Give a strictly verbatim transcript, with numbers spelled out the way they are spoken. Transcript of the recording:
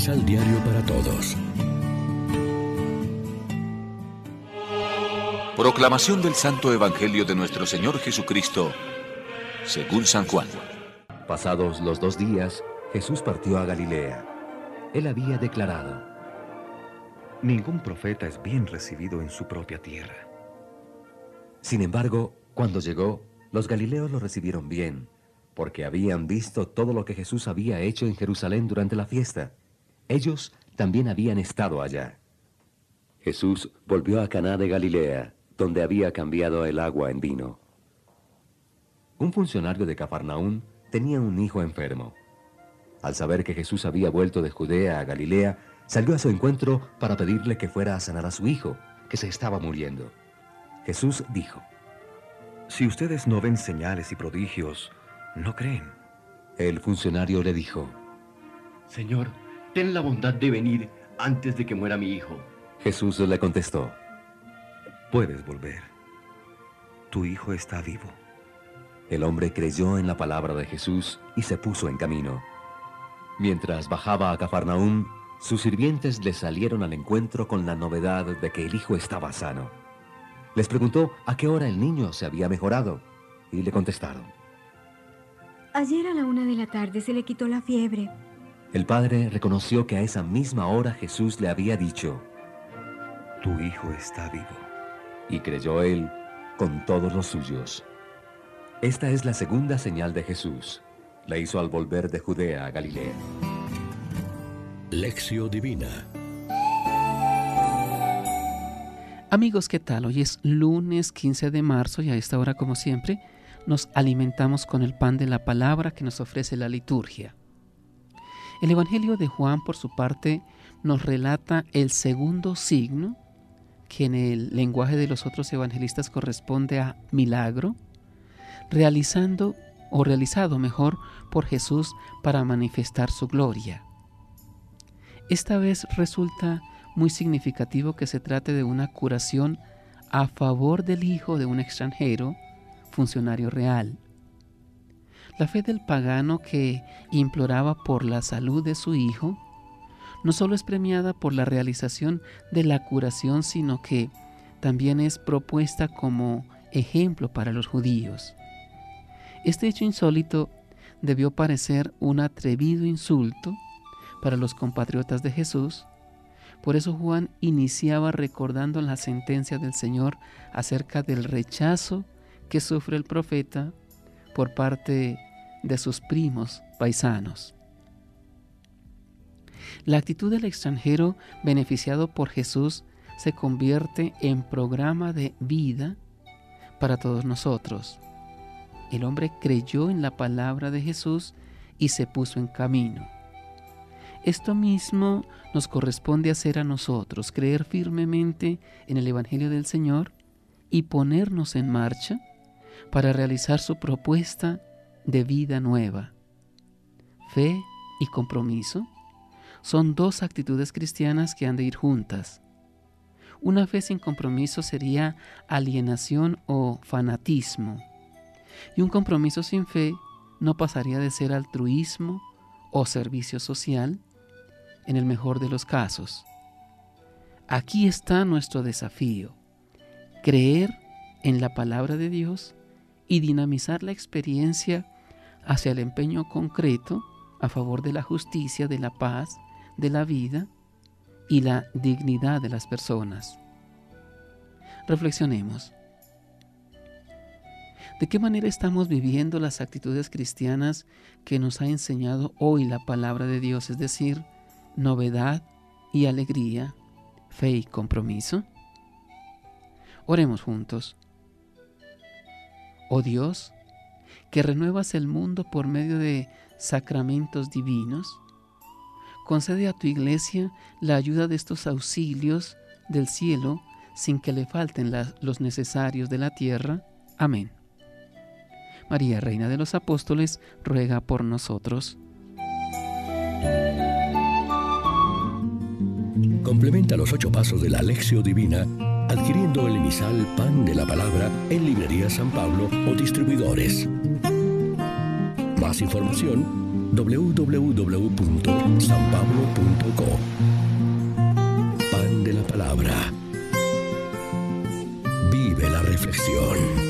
Misal Diario para Todos. Proclamación del Santo Evangelio de nuestro Señor Jesucristo, según San Juan. Pasados los dos días, Jesús partió a Galilea. Él había declarado: ningún profeta es bien recibido en su propia tierra. Sin embargo, cuando llegó, los galileos lo recibieron bien, porque habían visto todo lo que Jesús había hecho en Jerusalén durante la fiesta. Ellos también habían estado allá. Jesús volvió a Caná de Galilea, donde había cambiado el agua en vino. Un funcionario de Cafarnaúm tenía un hijo enfermo. Al saber que Jesús había vuelto de Judea a Galilea, salió a su encuentro para pedirle que fuera a sanar a su hijo, que se estaba muriendo. Jesús dijo: si ustedes no ven señales y prodigios, no creen. El funcionario le dijo: Señor, ten la bondad de venir antes de que muera mi hijo. Jesús le contestó: puedes volver. Tu hijo está vivo. El hombre creyó en la palabra de Jesús y se puso en camino. Mientras bajaba a Cafarnaúm, sus sirvientes le salieron al encuentro con la novedad de que el hijo estaba sano. Les preguntó a qué hora el niño se había mejorado y le contestaron: ayer a la una de la tarde se le quitó la fiebre. El padre reconoció que a esa misma hora Jesús le había dicho: tu hijo está vivo. Y creyó él con todos los suyos. Esta es la segunda señal de Jesús. La hizo al volver de Judea a Galilea. Lectio Divina. Amigos, ¿qué tal? Hoy es lunes quince de marzo y a esta hora, como siempre, nos alimentamos con el pan de la palabra que nos ofrece la liturgia. El Evangelio de Juan, por su parte, nos relata el segundo signo, que en el lenguaje de los otros evangelistas corresponde a milagro, realizando o realizado mejor por Jesús para manifestar su gloria. Esta vez resulta muy significativo que se trate de una curación a favor del hijo de un extranjero, funcionario real. La fe del pagano que imploraba por la salud de su hijo no solo es premiada por la realización de la curación, sino que también es propuesta como ejemplo para los judíos. Este hecho insólito debió parecer un atrevido insulto para los compatriotas de Jesús. Por eso Juan iniciaba recordando la sentencia del Señor acerca del rechazo que sufre el profeta por parte de sus primos paisanos. La actitud del extranjero beneficiado por Jesús se convierte en programa de vida para todos nosotros. El hombre creyó en la palabra de Jesús y se puso en camino. Esto mismo nos corresponde hacer a nosotros, creer firmemente en el Evangelio del Señor y ponernos en marcha para realizar su propuesta de vida nueva. Fe y compromiso son dos actitudes cristianas que han de ir juntas. Una fe sin compromiso sería alienación o fanatismo, y un compromiso sin fe no pasaría de ser altruismo o servicio social, en el mejor de los casos. Aquí está nuestro desafío: creer en la palabra de Dios y dinamizar la experiencia hacia el empeño concreto a favor de la justicia, de la paz, de la vida y la dignidad de las personas. Reflexionemos. ¿De qué manera estamos viviendo las actitudes cristianas que nos ha enseñado hoy la palabra de Dios, es decir, novedad y alegría, fe y compromiso? Oremos juntos. Oh Dios, que renuevas el mundo por medio de sacramentos divinos, concede a tu iglesia la ayuda de estos auxilios del cielo sin que le falten la, los necesarios de la tierra. Amén. María, Reina de los Apóstoles, ruega por nosotros. Complementa los ocho pasos de la Lectio Divina adquiriendo el misal Pan de la Palabra en librería San Pablo o distribuidores. Más información doble u doble u doble u punto san pablo punto co. Pan de la Palabra. Vive la reflexión.